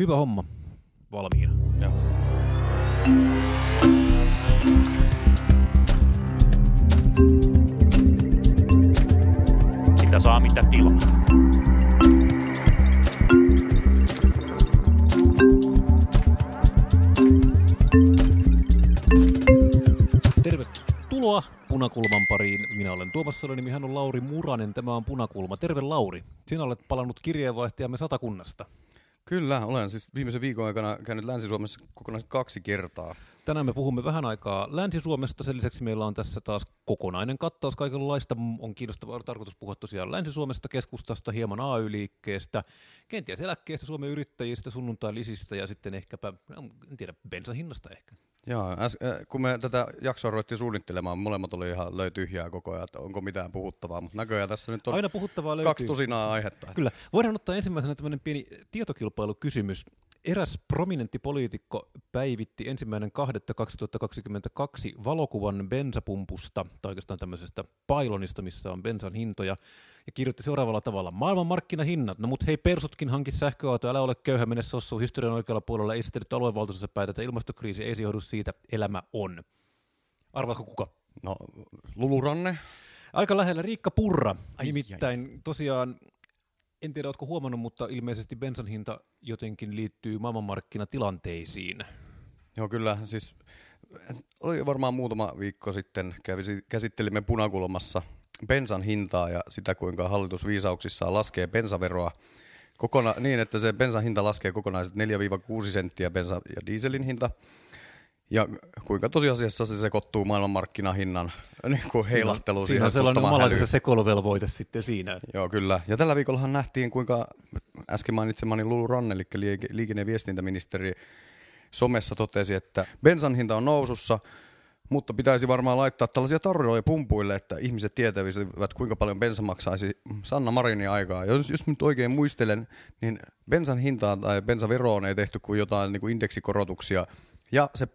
Hyvä homma. Valmiina. Joo. Mitä saa, mitä tilaa. Tervetuloa Punakulman pariin. Minä olen Tuomas Salo, nimi hän on Lauri Muranen. Tämä on Punakulma. Terve Lauri. Sinä olet palannut kirjeenvaihtajamme Satakunnasta. Kyllä, olen siis viimeisen viikon aikana käynyt Länsi-Suomessa kokonaiset 2 kertaa. Tänään me puhumme vähän aikaa Länsi-Suomesta, sen lisäksi meillä on tässä taas kokonainen kattaus kaikenlaista. On kiinnostavaa tarkoitus puhua tosiaan Länsi-Suomesta, keskustasta, hieman AY-liikkeestä, kenties eläkkeestä, Suomen yrittäjistä, sunnuntailisistä ja sitten ehkäpä, en tiedä, bensahinnasta ehkä. Joo, kun me tätä jaksoa ruvettiin suunnittelemaan, molemmat oli ihan löi tyhjää koko ajan, että onko mitään puhuttavaa, mutta näköjään tässä nyt on aina puhuttavaa löytyy. 2 tusinaa aihetta. Kyllä, voidaan ottaa ensimmäisenä tämmöinen pieni tietokilpailukysymys. Eräs prominentti poliitikko päivitti 1.2.2022 valokuvan bensapumpusta, tai oikeastaan tämmöisestä pailonista, missä on bensan hintoja, ja kirjoitti seuraavalla tavalla: maailmanmarkkinahinnat, no mut hei persutkin, hanki sähköauto, älä ole köyhä, mene sossu, historian oikealla puolella ei sitten nyt aluevaltuustossa päätä, että ilmastokriisi ei sijohdu siitä, elämä on. Arvaatko kuka? No, Lulu Ranne. Aika lähellä, Riikka Purra. Nimittäin tosiaan... En tiedä, oletko huomannut, mutta ilmeisesti bensan hinta jotenkin liittyy maailmanmarkkinatilanteisiin. Joo, kyllä. Siis oli varmaan muutama viikko sitten, käsittelimme Punakulmassa bensan hintaa ja sitä, kuinka hallitus viisauksissaan laskee bensaveroa niin, että se bensan hinta laskee kokonaiset 4-6 senttiä bensa- ja dieselin hinta. Ja kuinka tosiasiassa se sekoittuu maailmanmarkkinahinnan niin heilahteluun. Siinä on sellainen omanlaisessa sekoiluvelvoite sitten siinä. Joo, kyllä. Ja tällä viikollahan nähtiin, kuinka äsken mainitsemani Lulu Ranne, eli liikenne- ja viestintäministeri, somessa totesi, että bensan hinta on nousussa, mutta pitäisi varmaan laittaa tällaisia tarroja pumpuille, että ihmiset tietäisivät, kuinka paljon bensa maksaisi Sanna Marinin aikaa. Jos nyt oikein muistelen, niin bensan hintaan tai bensaveroon ei tehty kuin jotain niin kuin indeksikorotuksia, ja se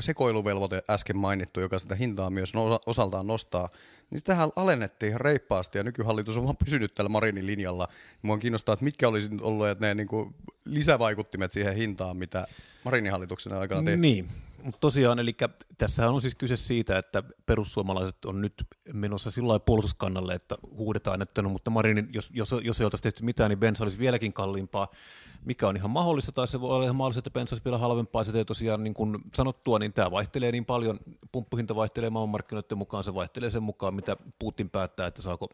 sekoiluvelvoite äsken mainittu, joka sitä hintaa myös osaltaan nostaa, niin sitähän alennettiin reippaasti ja nykyhallitus on vaan pysynyt tällä Marinin linjalla. Mua kiinnostaa, että mitkä olisivat olleet ne niin kuin lisävaikuttimet siihen hintaan, mitä Marinin hallituksen aikana tehtiin. Niin, mutta tosiaan, eli tässähän on siis kyse siitä, että perussuomalaiset on nyt menossa sillä lailla puolustuskannalle, että huudetaan, että no, mutta Marinin, jos ei oltaisi tehty mitään, niin bensa olisi vieläkin kalliimpaa, mikä on ihan mahdollista, tai se voi olla ihan mahdollista, että bensa olisi vielä halvempaa, se ei tosiaan niin kuin sanottua, niin tämä vaihtelee niin paljon, pumppuhinta vaihtelee maailmanmarkkinoiden mukaan, se vaihtelee sen mukaan, mitä Putin päättää, että saako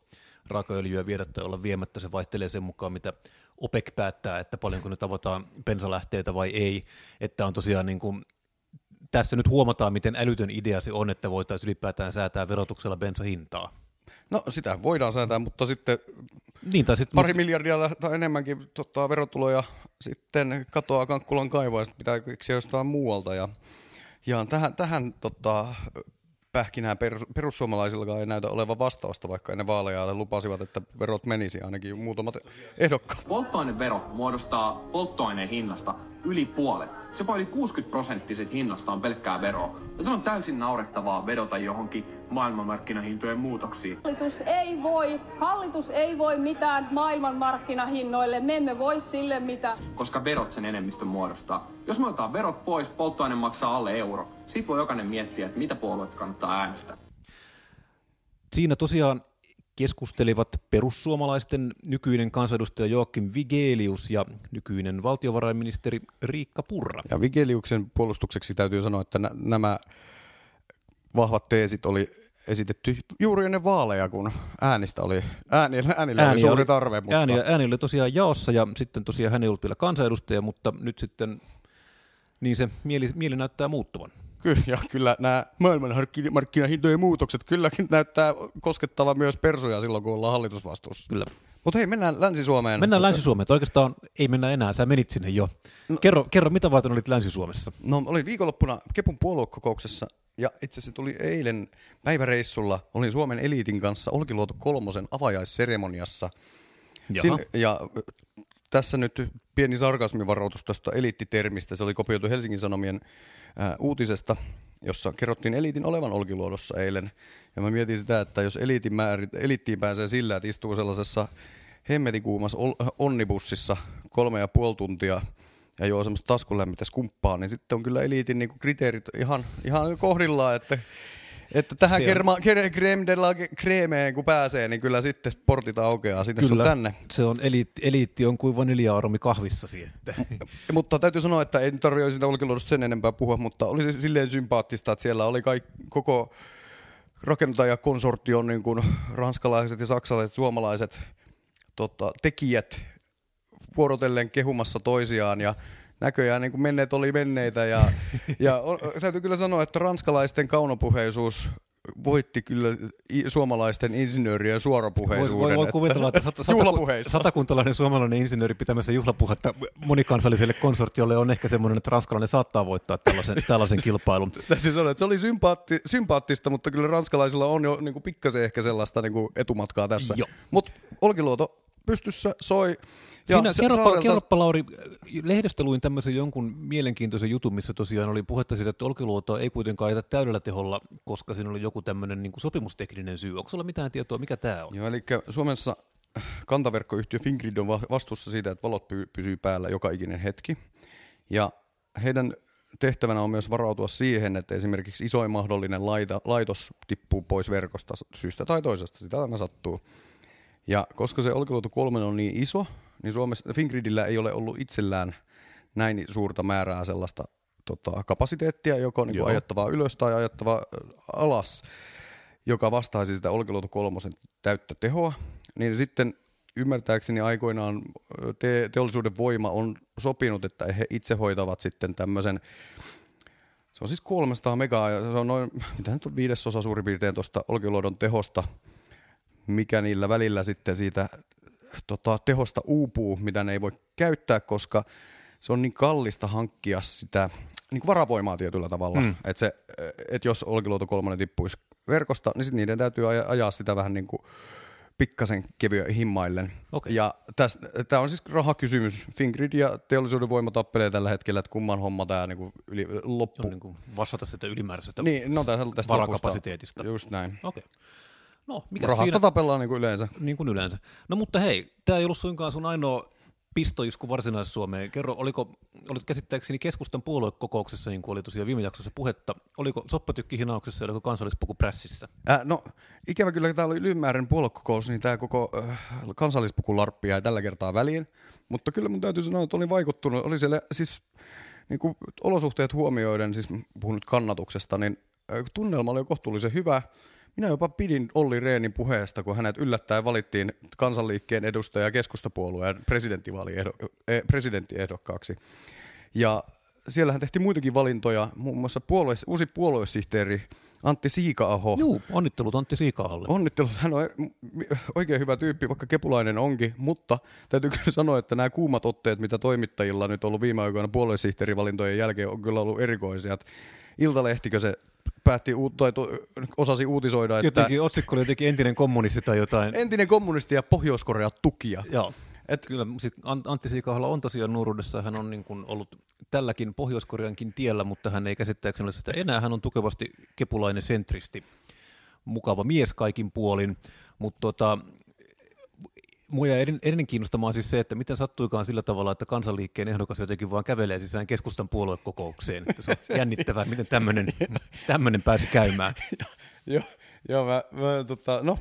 raakaöljyä viedä tai olla viemättä, se vaihtelee sen mukaan, mitä OPEC päättää, että paljonko nyt avataan bensalähteitä vai ei, että on tosiaan niin kuin, tässä nyt huomataan, miten älytön idea se on, että voitaisiin ylipäätään säätää verotuksella bensahintaa. No sitä voidaan säätää, mutta sitten niin, tai sit, pari miljardia tai enemmänkin verotuloja sitten katoaa Kankkulan kaivoa ja pitää keksiä jostain muualta. Ja tähän pähkinään perussuomalaisillakaan ei näytä olevan vastausta, vaikka ennen vaaleja lupasivat, että verot menisi ainakin muutamat ehdokkaat. Polttoainevero muodostaa polttoaineen hinnasta yli puolet. Jopa yli 60% hinnasta on pelkkää veroa. Nyt on täysin naurettavaa vedota johonkin maailmanmarkkinahintojen muutoksiin. Hallitus ei voi mitään maailmanmarkkinahinnoille. Me emme voi sille mitään. Koska verot sen enemmistön muodostaa. Jos me otetaan verot pois, polttoaine maksaa alle euro. Siitä voi jokainen miettiä, että mitä puolueita kannattaa äänestää. Siinä tosiaan keskustelivat perussuomalaisten nykyinen kansanedustaja Joakim Vigelius ja nykyinen valtiovarainministeri Riikka Purra. Ja Vigeliuksen puolustukseksi täytyy sanoa, että nämä vahvat teesit oli esitetty juuri ennen vaaleja, kun äänillä oli suuri tarve. Mutta... Ääni oli tosiaan jaossa ja sitten tosiaan hän ei ollut vielä kansanedustaja, mutta nyt sitten niin se mieli näyttää muuttuvan. Kyllä nämä maailmanmarkkinahintojen muutokset kylläkin näyttää koskettavan myös persuja silloin, kun ollaan hallitusvastuussa. Kyllä. Mutta hei, mennään Länsi-Suomeen. Oikeastaan ei mennä enää, sä menit sinne jo. No, kerro, mitä varten olit Länsi-Suomessa? No, olin viikonloppuna Kepun puoluekokouksessa ja itse asiassa tuli eilen päiväreissulla. Olin Suomen eliitin kanssa Olkiluoto 3 avajaisseremoniassa. Tässä nyt pieni sarkasmivaroitus tästä eliittitermistä. Se oli kopioitu Helsingin Sanomien uutisesta, jossa kerrottiin eliitin olevan Olkiluodossa eilen. Ja mä mietin sitä, että jos eliittiin pääsee sillä, että istuu sellaisessa hemmetikuumassa onnibussissa 3,5 tuntia ja juo semmoista taskulämmityskumppaa, niin sitten on kyllä eliitin niinku kriteerit ihan kohdillaan, että tähän kreemeen kun pääsee, niin kyllä sitten portit aukeaa sinne sun tänne. Se on eliitti on kuin vaniljaarumi kahvissa sieltä. Mutta täytyy sanoa, että ei tarvitse sitä Olkiluodosta sen enempää puhua, mutta oli se silleen sympaattista, että siellä oli koko rakennutajakonsortion niin kuin ranskalaiset ja saksalaiset, suomalaiset tekijät vuorotellen kehumassa toisiaan ja näköjään niin kuin menneet oli menneitä ja täytyy kyllä sanoa, että ranskalaisten kaunopuheisuus voitti kyllä suomalaisten insinöörien suorapuheisuuden. Voi kuvitella, että satakuntalainen suomalainen insinööri pitämässä juhlapuhetta monikansalliselle konsortiolle on ehkä semmoinen, että ranskalainen saattaa voittaa tällaisen kilpailun. Täytyy sanoa, että se oli sympaattista, mutta kyllä ranskalaisilla on jo niin kuin pikkasen ehkä sellaista niin kuin etumatkaa tässä. Mutta Olkiluoto pystyssä soi. Kerropa Lauri, lehdestä luin tämmöisen jonkun mielenkiintoisen jutun, missä tosiaan oli puhetta siitä, että Olkiluotoa ei kuitenkaan ajeta täydellä teholla, koska siinä oli joku tämmöinen niin kuin sopimustekninen syy. Onko sulla mitään tietoa, mikä tämä on? Joo, eli Suomessa kantaverkkoyhtiö Fingrid on vastuussa siitä, että valot pysyy päällä joka ikinen hetki. Ja heidän tehtävänä on myös varautua siihen, että esimerkiksi isoin mahdollinen laitos tippuu pois verkosta syystä tai toisesta. Sitä aina sattuu. Ja koska se Olkiluoto 3 on niin iso, niin Suomessa Fingridillä ei ole ollut itsellään näin suurta määrää sellaista kapasiteettia, joko niin ajattavaa ylös tai ajattavaa alas, joka vastaisi sitä Olkiluoto 3:n täyttä tehoa. Niin sitten ymmärtääkseni aikoinaan Teollisuuden Voima on sopinut, että he itse hoitavat sitten tämmöisen, se on siis 300 megaa, ja se on noin, mitä nyt on 1/5 suurin piirtein tuosta Olkiluodon tehosta, mikä niillä välillä sitten siitä tehosta uupuu, mitä ne ei voi käyttää, koska se on niin kallista hankkia sitä niin varavoimaa tietyllä tavalla, että jos Olkiluoto 3 tippuisi verkosta, niin sitten niiden täytyy ajaa sitä vähän niin kuin pikkasen kevyen himmaillen. Okay. Ja tämä on siis rahakysymys. Fingrid ja Teollisuuden Voima tappelee tällä hetkellä, että kumman homma tämä niin loppu. Niin kuin vastata sitä ylimääräisestä varakapasiteetista. Lopusta. Just näin. Okei. Okay. No, mikä rahasta siinä tapellaan niin kuin yleensä. Niin kuin yleensä. No mutta hei, tämä ei ollut suinkaan sun ainoa pistoisku Varsinais-Suomeen. Kerro, olit käsittääkseni keskustan puoluekokouksessa, niin kuin oli tosiaan viime jaksossa puhetta. Oliko soppatykkihinauksessa ja oliko kansallispuku prässissä? No ikävä kyllä, täällä oli ylimääräinen puoluekokous, niin tämä koko kansallispukularppi jäi tällä kertaa väliin. Mutta kyllä mun täytyy sanoa, että olin vaikuttunut. Oli siellä siis niin kuin olosuhteet huomioiden, siis puhun nyt kannatuksesta, niin tunnelma oli kohtuullisen hyvä. Minä jopa pidin Olli Rehnin puheesta, kun hänet yllättäen valittiin kansanliikkeen edustaja keskustapuolueen presidenttiehdokkaaksi. Ja siellähän tehtiin muitakin valintoja, muun muassa uusi puoluesihteeri Antti Siika-aho. Joo, onnittelut Antti Siika-aholle. Onnittelut, hän on oikein hyvä tyyppi, vaikka kepulainen onkin, mutta täytyy kyllä sanoa, että nämä kuumat otteet, mitä toimittajilla nyt on ollut viime aikoina puoluesihteerivalintojen jälkeen, on kyllä ollut erikoisia. Iltalehtikö se päätti osasi uutisoida, että jotenkin otsikko oli jotenkin entinen kommunisti tai jotain. Entinen kommunisti ja Pohjois-Korea tukia. Joo. Kyllä Antti Siika-aholla on tosiaan nuoruudessa, hän on niin kuin ollut tälläkin Pohjois-Koreankin tiellä, mutta hän ei käsittääkseni ole sitä enää. Hän on tukevasti kepulainen sentristi, mukava mies kaikin puolin, mutta mua jäi ennen kiinnostamaan siis se, että miten sattuikaan sillä tavalla, että kansanliikkeen ehdokas jotenkin vaan kävelee sisään keskustan puoluekokoukseen. Että se on jännittävää, miten tämmöinen pääsi käymään. Joo, no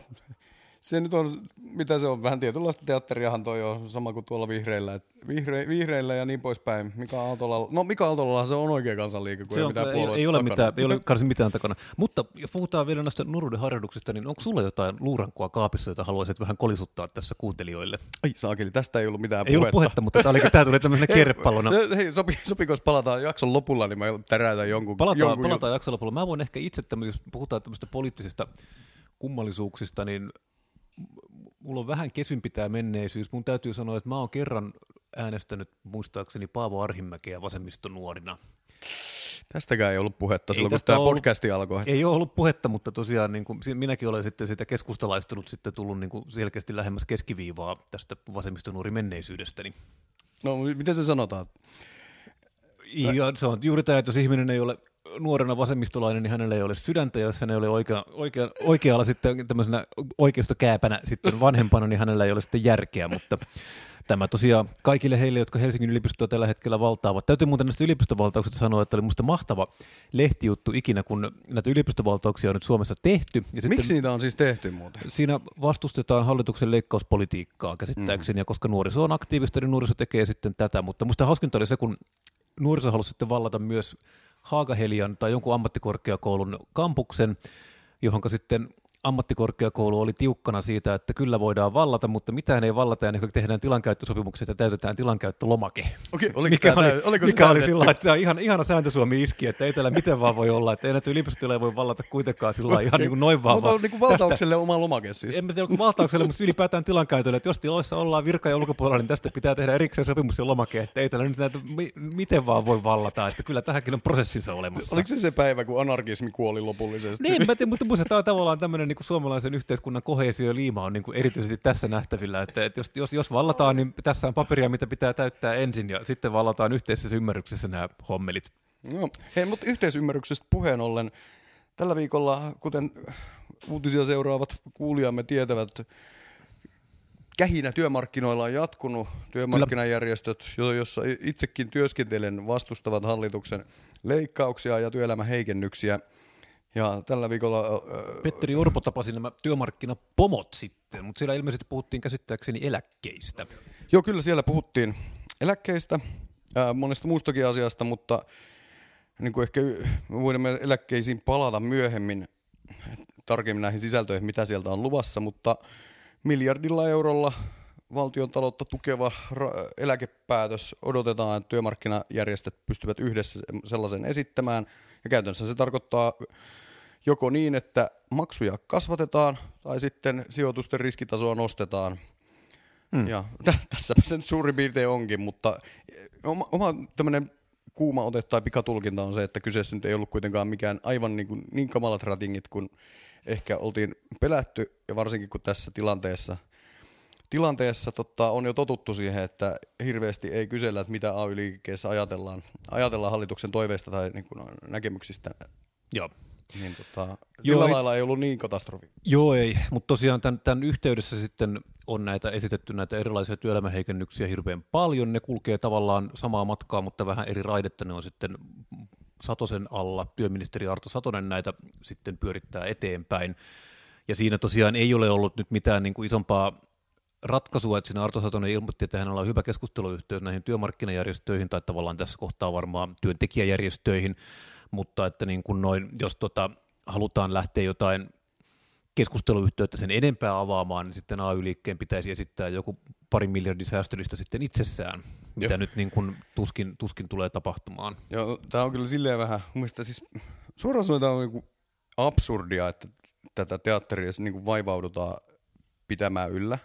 se nyt on, mitä se on, vähän tietynlaista teatteriahan toi on, sama kuin tuolla vihreillä ja niin poispäin. Mika Aaltolalla se on oikea kansanliike, kun se ei mitään puolueita takana. Ei ole mitään takana. Mutta jos puhutaan vielä näistä nuoruuden harjoituksista, niin onko sulla jotain luurankoa kaapissa, jota haluaisit vähän kolisuttaa tässä kuuntelijoille? Ai saakeli, tästä ei ollut mitään puhetta. Ei ollut puhetta, mutta tämä tuli tämmöisenä kerppalona. Hei, sopiko, jos palataan jakson lopulla, niin mä täräytän jonkun. Palataan jakson lopulla. Mä voin ehkä itse tämmöisistä, puhutaan tämmöisistä poliittisista kummallisuuksista, niin mulla on vähän kesympi tämä menneisyys. Mun täytyy sanoa, että mä oon kerran äänestänyt muistaakseni Paavo Arhinmäkeä vasemmistonuorina. Tästäkään ei ollut puhetta silloin, kun tämä podcasti alkoi. Ei ole ollut puhetta, mutta tosiaan niin kuin, minäkin olen sitten sitä keskustalaistanut sitten tullut niin kuin selkeästi lähemmäs keskiviivaa tästä vasemmistonuori menneisyydestäni. No, miten se sanotaan? Ja se on juuri tämä, että jos ihminen ei ole nuorena vasemmistolainen, niin hänellä ei ole sydäntä, ja jos hän ei ole oikealla sitten tämmöisenä oikeistokääpänä sitten vanhempana, niin hänellä ei ole sitten järkeä, mutta tämä tosiaan kaikille heille, jotka Helsingin yliopistoa tällä hetkellä valtaavat. Täytyy muuten näistä yliopistovaltauksista sanoa, että oli musta mahtava lehtijuttu ikinä, kun näitä yliopistovaltauksia on nyt Suomessa tehty. Ja miksi niitä on siis tehty muuten? Siinä vastustetaan hallituksen leikkauspolitiikkaa käsittääkseni, ja koska nuoriso on aktiivista, niin nuoriso tekee sitten tätä. Mutta musta hauskinta oli se, kun nuoriso halusi sitten vallata myös Haaga-Helian tai jonkun ammattikorkeakoulun kampuksen, johonka sitten ammattikorkeakoulu oli tiukkana siitä, että kyllä voidaan vallata, mutta mitään ei vallata, ja tehdään tilankäyttösopimukset ja täytetään tilankäyttölomake. Okei, mikä oli sillä, että ihana sääntö Suomi iski, että ei täällä miten vaan voi olla, että ei näitä yliopistotiloja voi vallata kuitenkaan sillä ihan niin kuin noin vaan. Mutta niin kuin valtaukselle tästä, oma lomake siis. En mä tiedä, valtaukselle, mutta ylipäätään tilankäytölle, että jos tiloissa ollaan virka- ja ulkopuolella, niin tästä pitää tehdä erikseen sopimus ja lomake, että ei täällä nyt näitä miten vaan voi vallata, että kyllä tähänkin on prosessinsa olemassa. Oliko se päivä, kun anarkismi kuoli lopullisesti? Niin, mä tiedän, mutta tämä on tavallaan tämmöinen niin kuin suomalaisen yhteiskunnan koheesio ja liima on niin kuin erityisesti tässä nähtävillä, että jos vallataan, niin tässä on paperia, mitä pitää täyttää ensin, ja sitten vallataan yhteisessä ymmärryksessä nämä hommelit. No, hei, mutta yhteisymmärryksestä puheen ollen, tällä viikolla, kuten uutisia seuraavat kuulijamme tietävät, kähinä työmarkkinoilla on jatkunut. Työmarkkinajärjestöt, joissa itsekin työskentelen, vastustavat hallituksen leikkauksia ja työelämäheikennyksiä. Ja tällä viikolla Petteri Orpo tapasi nämä työmarkkinapomot sitten, mutta siellä ilmeisesti puhuttiin käsittääkseni eläkkeistä. Joo, kyllä siellä puhuttiin eläkkeistä, monesta muustakin asiasta, mutta niin kuin ehkä voimme eläkkeisiin palata myöhemmin tarkemmin näihin sisältöihin, mitä sieltä on luvassa, mutta €1 miljardilla valtion taloutta tukeva eläkepäätös odotetaan, että työmarkkinajärjestöt pystyvät yhdessä sellaisen esittämään. Ja käytännössä se tarkoittaa joko niin, että maksuja kasvatetaan tai sitten sijoitusten riskitasoa nostetaan. Ja tässäpä se suurin piirtein onkin, mutta oma tämmöinen kuuma ote tai pikatulkinta on se, että kyseessä nyt ei ollut kuitenkaan mikään aivan niin kamalat ratingit kuin ehkä oltiin pelätty, ja varsinkin kun tässä tilanteessa on jo totuttu siihen, että hirveästi ei kysellä, että mitä AY-liikkeessä ajatellaan hallituksen toiveista tai niin kuin näkemyksistä. Joo. Niin, sillä lailla ei ollut niin katastrofi. Joo ei, mutta tosiaan tämän yhteydessä sitten on esitetty näitä erilaisia työelämäheikennyksiä hirveän paljon. Ne kulkee tavallaan samaa matkaa, mutta vähän eri raidetta. Ne on sitten Satosen alla. Työministeri Arto Satonen näitä sitten pyörittää eteenpäin. Ja siinä tosiaan ei ole ollut nyt mitään niin kuin isompaa ratkaisua, että siinä Arto Satonen ilmoitti, että hänellä on hyvä keskusteluyhteys näihin työmarkkinajärjestöihin tai tavallaan tässä kohtaa varmaan työntekijäjärjestöihin, mutta että niin kuin noin, jos halutaan lähteä jotain keskusteluyhteyttä sen enempää avaamaan, niin sitten AY-liikkeen pitäisi esittää joku €2 miljardin säästölistä sitten itsessään, mitä nyt niin kuin tuskin tulee tapahtumaan. Joo, tämä on kyllä silleen vähän, mielestäni siis suoraan sanoen tämä on niin kuin absurdia, että tätä teatteria niin kuin vaivaudutaan pitämään yllä.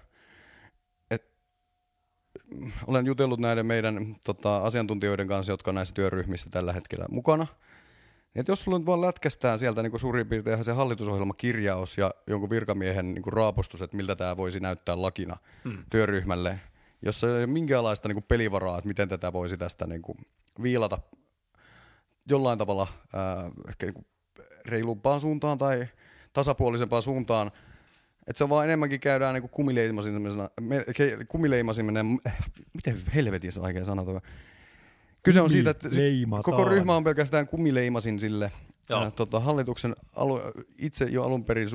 Olen jutellut näiden meidän asiantuntijoiden kanssa, jotka on näissä työryhmissä tällä hetkellä mukana. Et jos sulla nyt vaan lätkästään sieltä niin suurin piirtein se hallitusohjelmakirjaus ja jonkun virkamiehen niin raapostus, että miltä tämä voisi näyttää lakina työryhmälle, jossa ei ole minkäänlaista niin pelivaraa, että miten tätä voisi tästä niin viilata jollain tavalla ehkä niin reilumpaan suuntaan tai tasapuolisempaan suuntaan. Että se vaan enemmänkin käydään niinku kumileimasiminen, miten helvetin se on oikein sana tuo. Kyse on siitä, että koko ryhmä on pelkästään kumileimasin sille hallituksen itse jo alun perin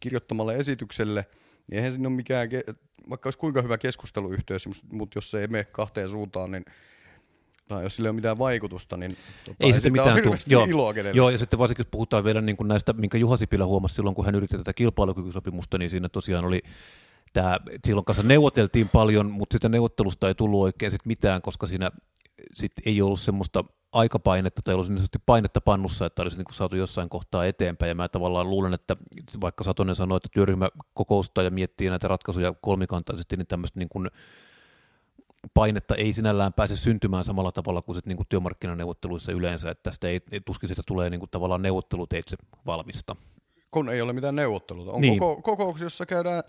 kirjoittamalle esitykselle. Niin eihän siinä ole mikään, vaikka olisi kuinka hyvä keskusteluyhteys, mutta jos se ei mene kahteen suuntaan, niin tai jos sillä ei ole mitään vaikutusta, niin ei sitä mitään tule. Joo, ja sitten varsinkin, jos puhutaan vielä niin kuin näistä, minkä Juha Sipilä huomasi silloin, kun hän yritti tätä kilpailukykysopimusta, niin siinä tosiaan oli tämä, silloin kanssa neuvoteltiin paljon, mutta sitä neuvottelusta ei tullut oikein sit mitään, koska siinä sit ei ollut semmoista aikapainetta tai ei ollut painetta pannussa, että olisi niin kuin saatu jossain kohtaa eteenpäin, ja mä tavallaan luulen, että vaikka Satonen sanoi, että työryhmä kokoustaa ja miettii näitä ratkaisuja kolmikantaisesti, niin tämmöistä niin kuin painetta ei sinällään pääse syntymään samalla tavalla kuin niin työmarkkinaneuvotteluissa yleensä, että tästä ei tuskin sitä tulee niin tavallaan neuvotteluteitse valmista. Kun ei ole mitään neuvotteluita. On niin. Kokouksessa, jossa käydään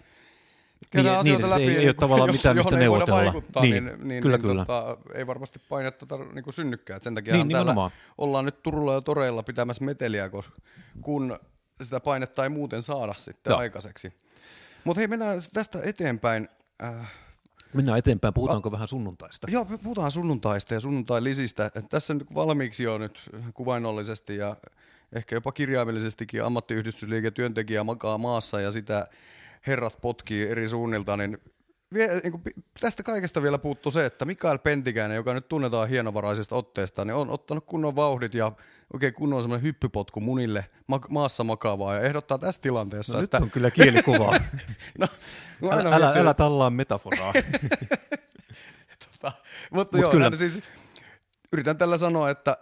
käydään niin, asioita läpi, ei ole tavallaan mitään, mistä neuvotella. Niin, kyllä. Ei varmasti painetta niin synnykkää. Sen takia täällä ollaan nyt Turulla ja toreilla pitämässä meteliä, kun sitä painetta ei muuten saada sitten aikaiseksi. Mutta hei, mennään tästä eteenpäin. Puhutaanko vähän sunnuntaista? Joo, puhutaan sunnuntaista ja sunnuntailisistä. Tässä nyt valmiiksi on nyt kuvainnollisesti ja ehkä jopa kirjaimellisestikin ammattiyhdistysliike työntekijä makaa maassa ja sitä herrat potkii eri suunnilta, niin tästä kaikesta vielä puuttuu se, että Mikael Pentikäinen, joka nyt tunnetaan hienovaraisesta otteesta, niin on ottanut kunnon vauhdit ja oikein kunnon semmoinen hyppypotku munille maassa makaavaa ja ehdottaa tässä tilanteessa. No, että... Nyt on kyllä kielikuvaa. Älä tallaa metaforaa. Mutta joo, kyllä. Siis, yritän tällä sanoa, että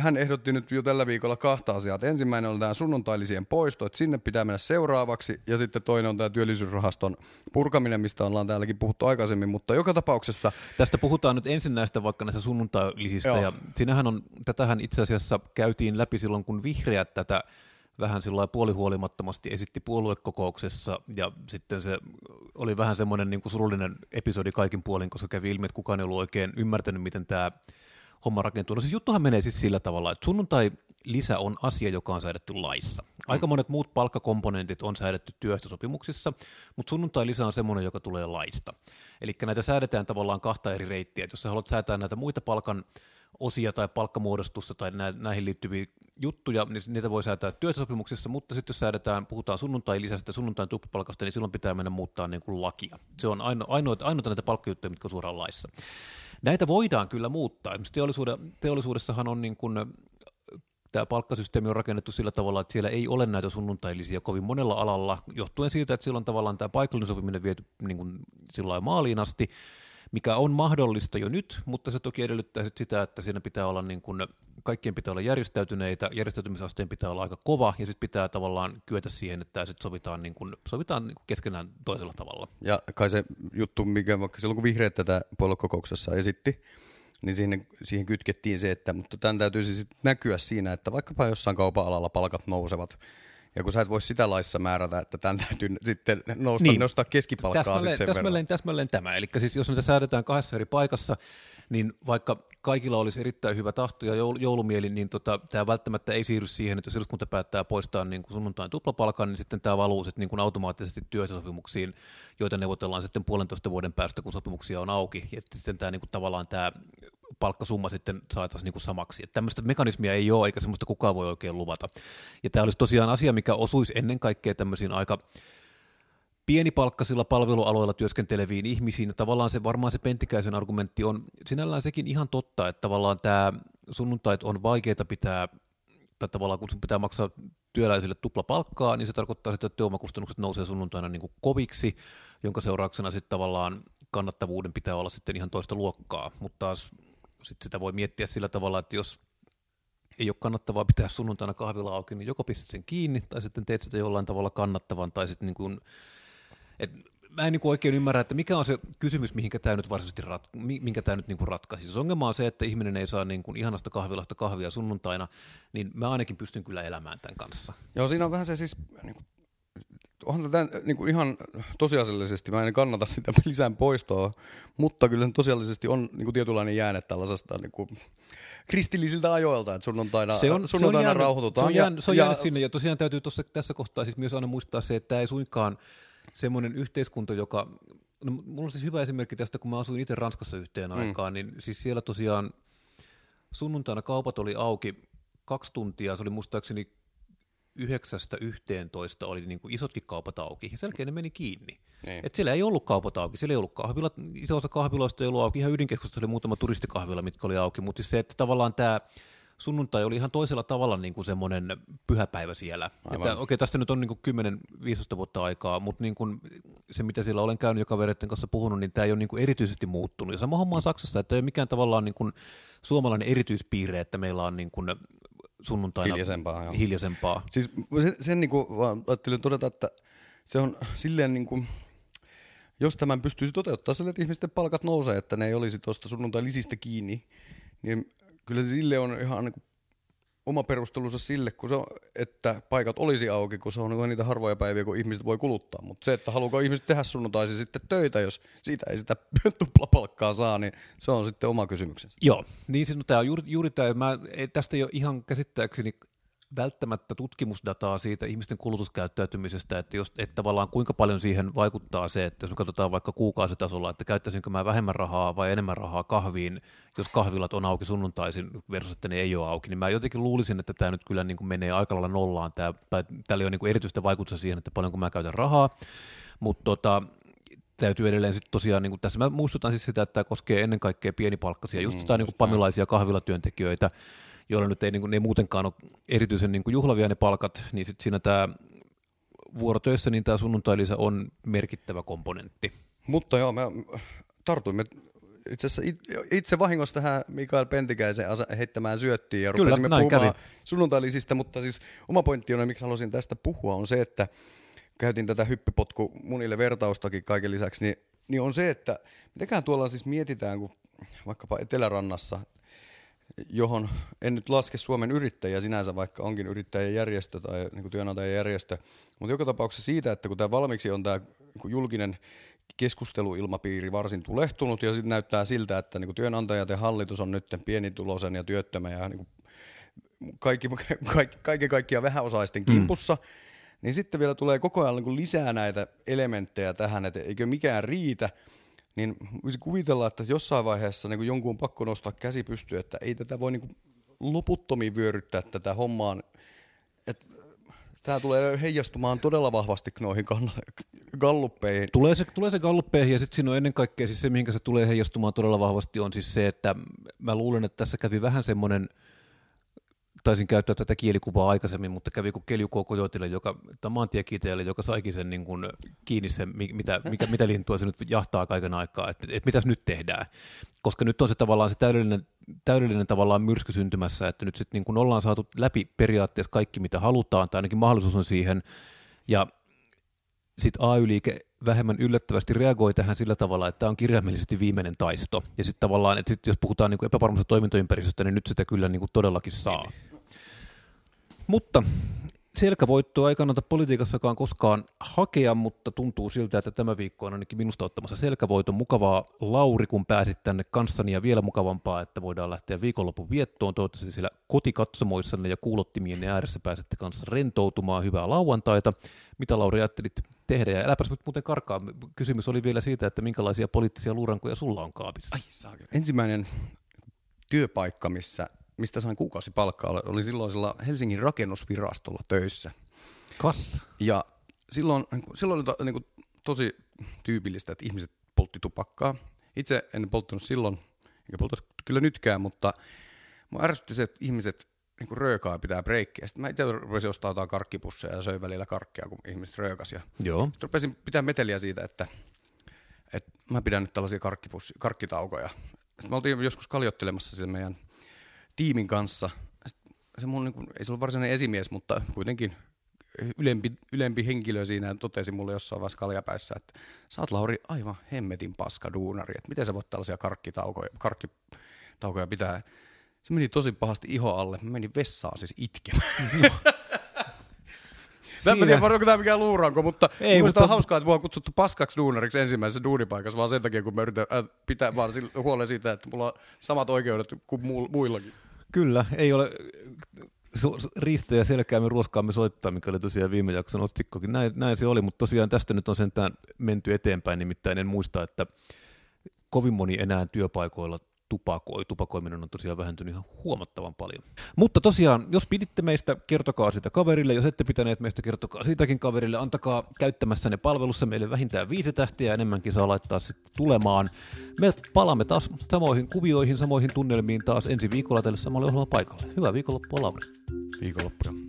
hän ehdotti nyt jo tällä viikolla kahta asiaa. Ensimmäinen on tämä sunnuntailisien poisto, että sinne pitää mennä seuraavaksi, ja sitten toinen on tämä työllisyysrahaston purkaminen, mistä ollaan täälläkin puhuttu aikaisemmin, mutta joka tapauksessa... Tästä puhutaan nyt ensin näistä vaikka näistä sunnuntailisistä, ja tätähän itse asiassa käytiin läpi silloin, kun vihreät tätä vähän sillä lailla puolihuolimattomasti esitti puoluekokouksessa, ja sitten se oli vähän semmoinen niin kuin surullinen episodi kaikin puolin, koska kävi ilmi, että kukaan ei ollut oikein ymmärtänyt, miten tämä homma rakentuu. No siis juttuhan menee siis sillä tavalla, että sunnuntai-lisä on asia, joka on säädetty laissa. Aika monet muut palkkakomponentit on säädetty työehtosopimuksissa, mutta sunnuntai-lisä on semmoinen, joka tulee laista. Eli näitä säädetään tavallaan kahta eri reittiä. Et jos sä haluat säätää näitä muita palkan osia tai palkkamuodostusta tai näihin liittyviä juttuja, niin niitä voi säätää työehtosopimuksissa, mutta sitten jos puhutaan sunnuntai-lisästä ja sunnuntain tuppipalkasta, niin silloin pitää mennä muuttaa niin kuin lakia. Se on ainoita näitä palkkajuttuja, mitkä on suoraan laissa. Näitä voidaan kyllä muuttaa. Esimerkiksi teollisuudessahan on niin kuin, tämä palkkasysteemi on rakennettu sillä tavalla, että siellä ei ole näitä sunnuntailisiä kovin monella alalla, johtuen siitä, että siellä on tavallaan tämä paikallinen sopiminen viety niin kuin sillä lailla maaliin asti, mikä on mahdollista jo nyt, mutta se toki edellyttää sitä, että siinä pitää olla niin kuin, kaikkien pitää olla järjestäytyneitä, järjestäytymisasteen pitää olla aika kova, ja sitten pitää tavallaan kyetä siihen, että sitten sovitaan keskenään toisella tavalla. Ja kai se juttu, mikä vaikka silloin kun vihreät tätä puoluekokouksessa esitti, niin siihen kytkettiin se, että mutta tämän täytyisi sitten näkyä siinä, että vaikkapa jossain kaupan alalla palkat nousevat, ja kun sä et voi sitä laissa määrätä, että tämän täytyy sitten nostaa keskipalkkaa täsmälleen tämä. Eli siis jos niitä säädetään kahdessa eri paikassa, niin vaikka kaikilla olisi erittäin hyvä tahto ja joulumieli, niin tämä välttämättä ei siirry siihen, että jos eduskunta päättää poistaa niin kuin sunnuntain tuplapalkan, niin sitten tämä valuu sitten niin kuin automaattisesti työehtosopimuksiin, joita neuvotellaan sitten 1,5 vuoden päästä, kun sopimuksia on auki. Ja sitten tämä niin kuin tavallaan tämä palkkasumma sitten saataisiin niin kuin samaksi. Että tämmöistä mekanismia ei ole, eikä semmoista kukaan voi oikein luvata. Ja tämä olisi tosiaan asia, mikä osuisi ennen kaikkea tämmöisiin aika pienipalkkaisilla palvelualoilla työskenteleviin ihmisiin. Tavallaan se varmaan se Pentikäisen argumentti on sinällään sekin ihan totta, että tavallaan tämä sunnuntait on vaikeita pitää, tai tavallaan kun pitää maksaa työläisille tuplapalkkaa, niin se tarkoittaa sitä, että työvoimakustannukset nousee sunnuntaina niin kuin koviksi, jonka seurauksena sitten tavallaan kannattavuuden pitää olla sitten ihan toista luokkaa, mutta taas sitten sitä voi miettiä sillä tavalla, että jos ei ole kannattavaa pitää sunnuntaina kahvila auki, niin joko pistät sen kiinni tai sitten teet sitä jollain tavalla kannattavan. Tai sitten niin kuin, mä en niin kuin oikein ymmärrä, että mikä on se kysymys, mihinkä tämä nyt varsinaisesti niin kuin ratkaisi. Jos ongelma on se, että ihminen ei saa niin kuin ihanasta kahvilasta kahvia sunnuntaina, niin mä ainakin pystyn kyllä elämään tämän kanssa. Joo, siinä on vähän se siis... Niin kuin onhan tätä niin kuin ihan tosiasiallisesti, mä en kannata sitä lisään poistoa, mutta kyllä tosiasiallisesti on niin kuin tietynlainen jääne tällaisesta niin kuin kristillisiltä ajoilta, että sunnuntaina rauhoitutaan. Se on jäänyt sinne, ja tosiaan täytyy tässä kohtaa siis myös aina muistaa se, että tämä ei suinkaan semmoinen yhteiskunta, joka, no mulla on siis hyvä esimerkki tästä, kun mä asuin itse Ranskassa yhteen aikaan, niin siis siellä tosiaan sunnuntaina kaupat oli auki 2 tuntia, se oli muistaakseni 9–11 oli niin kuin isotkin kaupat auki, ja selkeä ne meni kiinni. Niin. Et siellä ei ollut kaupat auki, siellä ei ollut kahvilat, iso osa kahviloista ei ollut auki, ihan ydinkeskustassa oli muutama turistikahvila, mitkä oli auki, mutta siis se, että tavallaan tämä sunnuntai oli ihan toisella tavalla niin kuin semmoinen pyhäpäivä siellä. Okei, tästä nyt on niin kuin 10–15 vuotta aikaa, mutta niin kuin se, mitä siellä olen käynyt ja kavereiden kanssa puhunut, niin tämä ei ole niin kuin erityisesti muuttunut. Ja sama homma on Saksassa, että ei ole mikään tavallaan niin kuin suomalainen erityispiirre, että meillä on niin kuin sunnuntaina hiljaisempaa. Siis sen niin kuin ajattelin todeta, että se on silleen niin kuin, jos tämän pystyisi toteuttaa sille, että ihmisten palkat nousee, että ne ei olisi tuosta sunnuntai lisistä kiinni, niin kyllä se sille on ihan niin kuin oma perustelunsa sille, kun se on, että paikat olisi auki, kun se on niitä harvoja päiviä, kun ihmiset voi kuluttaa. Mutta se, että haluuko ihmiset tehdä sunnuntaisin sitten töitä, jos siitä ei sitä tuplapalkkaa saa, niin se on sitten oma kysymyksensä. Joo, niin siis no, tämä on juuri tämä, tästä ei ole ihan käsittääkseni välttämättä tutkimusdataa siitä ihmisten kulutuskäyttäytymisestä, että, jos, että tavallaan kuinka paljon siihen vaikuttaa se, että jos me katsotaan vaikka kuukausitasolla, että käyttäisinkö mä vähemmän rahaa vai enemmän rahaa kahviin, jos kahvilat on auki sunnuntaisin versus, että ne ei ole auki, niin mä jotenkin luulisin, että tämä nyt kyllä niin kuin menee aika lailla nollaan, tämä, tai tällä ei ole niin kuin erityistä vaikutusta siihen, että paljonko mä käytän rahaa, mutta täytyy edelleen sitten tosiaan, niin tässä mä muistutan siis sitä, että tämä koskee ennen kaikkea pienipalkkaisia, just tämä niin pamilaisia kahvilatyöntekijöitä, joilla nyt ei, niin kuin, ei muutenkaan ole erityisen niin kuin juhlavia ne palkat, niin sitten siinä tämä vuorotöissä niin tämä sunnuntailisä on merkittävä komponentti. Mutta joo, me tartuimme itse asiassa itse vahingossa tähän Mikael Pentikäisen heittämään syöttiin ja rupesimme puhumaan sunnuntailisistä, mutta siis oma pointti on, miksi halusin tästä puhua, on se, että käytin tätä hyppipotku munille vertaustakin kaiken lisäksi, niin on se, että mitäkään tuolla siis mietitään, kun vaikkapa Etelärannassa, johon en nyt laske Suomen yrittäjiä sinänsä, vaikka onkin yrittäjäjärjestö tai niin työnantajajärjestö, mutta joka tapauksessa siitä, että kun tämä valmiiksi on tämä julkinen keskusteluilmapiiri varsin tulehtunut ja sitten näyttää siltä, että niin työnantajat ja hallitus on nyt pienituloisen ja työttömän ja niin kaiken kaikkiaan vähäosaisten kimpussa, niin sitten vielä tulee koko ajan niin lisää näitä elementtejä tähän, että eikö mikään riitä, niin voisi kuvitella, että jossain vaiheessa niin jonkun on pakko nostaa käsi pystyyn, että ei tätä voi niin loputtomiin vyöryttää tätä hommaan. Tämä tulee heijastumaan todella vahvasti noihin galluppeihin. Tulee se galluppeihin ja sitten siinä on ennen kaikkea siis se, mihinkä se tulee heijastumaan todella vahvasti, on siis se, että mä luulen, että tässä kävi vähän semmoinen, taisin käyttää tätä kielikuvaa aikaisemmin, mutta kävi kuin keljukoukojotille, joka maantiekiteelle, joka saikin sen niin kuin kiinni sen, mitä lintua se nyt jahtaa kaiken aikaa, että mitäs nyt tehdään. Koska nyt on se tavallaan se täydellinen tavallaan myrsky syntymässä, että nyt sitten niin kuin ollaan saatu läpi periaatteessa kaikki, mitä halutaan, tai ainakin mahdollisuus on siihen, ja sitten AY-liike vähemmän yllättävästi reagoi tähän sillä tavalla, että tämä on kirjaimellisesti viimeinen taisto. Ja sitten tavallaan, että sit jos puhutaan niinku epävarmasta toimintaympäristöstä, niin nyt sitä kyllä niinku todellakin saa. Mutta selkävoittoa ei kannata politiikassakaan koskaan hakea, mutta tuntuu siltä, että tämä viikko on ainakin minusta ottamassa selkävoiton. Mukavaa, Lauri, kun pääsit tänne kanssani, ja vielä mukavampaa, että voidaan lähteä viikonlopun viettoon. Toivottavasti siellä kotikatsomoissanne ja kuulottimienne ääressä pääsette kanssa rentoutumaan. Hyvää lauantaita. Mitä, Lauri, ajattelit tehdä? Ja äläpäs nyt muuten karkaa. Kysymys oli vielä siitä, että minkälaisia poliittisia luurankoja sulla on kaapissa. Ai, saakka. Ensimmäinen työpaikka, mistä sain kuukausipalkkaa, oli silloisella Helsingin rakennusvirastolla töissä. Kas. Ja silloin oli niin kuin tosi tyypillistä, että ihmiset poltti tupakkaa. Itse en polttanut silloin, enkä polttanut kyllä nytkään, mutta minua ärsytti se, että ihmiset niin kuin röökaa ja pitää breikkiä. Sitten mä itse rupesin ostaa jotain karkkipusseja ja söin välillä karkkia, kun ihmiset röökasivat. Sitten rupesin pitää meteliä siitä, että mä pidän nyt tällaisia karkkitaukoja. Sitten me oltiin joskus kaljottelemassa siellä meidän tiimin kanssa. Se mun, niin kuin, ei se ollut varsinainen esimies, mutta kuitenkin ylempi henkilö siinä totesi mulle jossain vaiheessa kaljapäissä, että sä oot, Lauri, aivan hemmetin paska duunari, että miten sä voit tällaisia karkkitaukoja pitää. Se meni tosi pahasti iho alle. Mä menin vessaan siis itkemään. No. Mä tiedän, onko tämä mikään luuranko, mutta minusta on hauskaa, että minua on kutsuttu paskaksi duunariksi ensimmäisessä duunipaikassa, vaan sen takia, kun mä yritän pitää vaan huolen siitä, että mulla on samat oikeudet kuin muillakin. Kyllä, ei ole riistejä selkäämme ruoskaamme soittaa, mikä oli tosiaan viime jakson otsikkokin. Näin se oli, mutta tosiaan tästä nyt on sentään menty eteenpäin, nimittäin en muista, että kovin moni enää työpaikoilla tupakoiminen on tosiaan vähentynyt ihan huomattavan paljon. Mutta tosiaan, jos piditte meistä, kertokaa sitä kaverille. Jos ette pitäneet meistä, kertokaa siitäkin kaverille. Antakaa käyttämässänne palvelussa meille vähintään 5 tähteä, enemmänkin saa laittaa sitten tulemaan. Me palaamme taas samoihin kuvioihin, samoihin tunnelmiin taas ensi viikolla tälle samalle ohjelman paikalle. Hyvää viikonloppua, Lauri. Viikonloppua.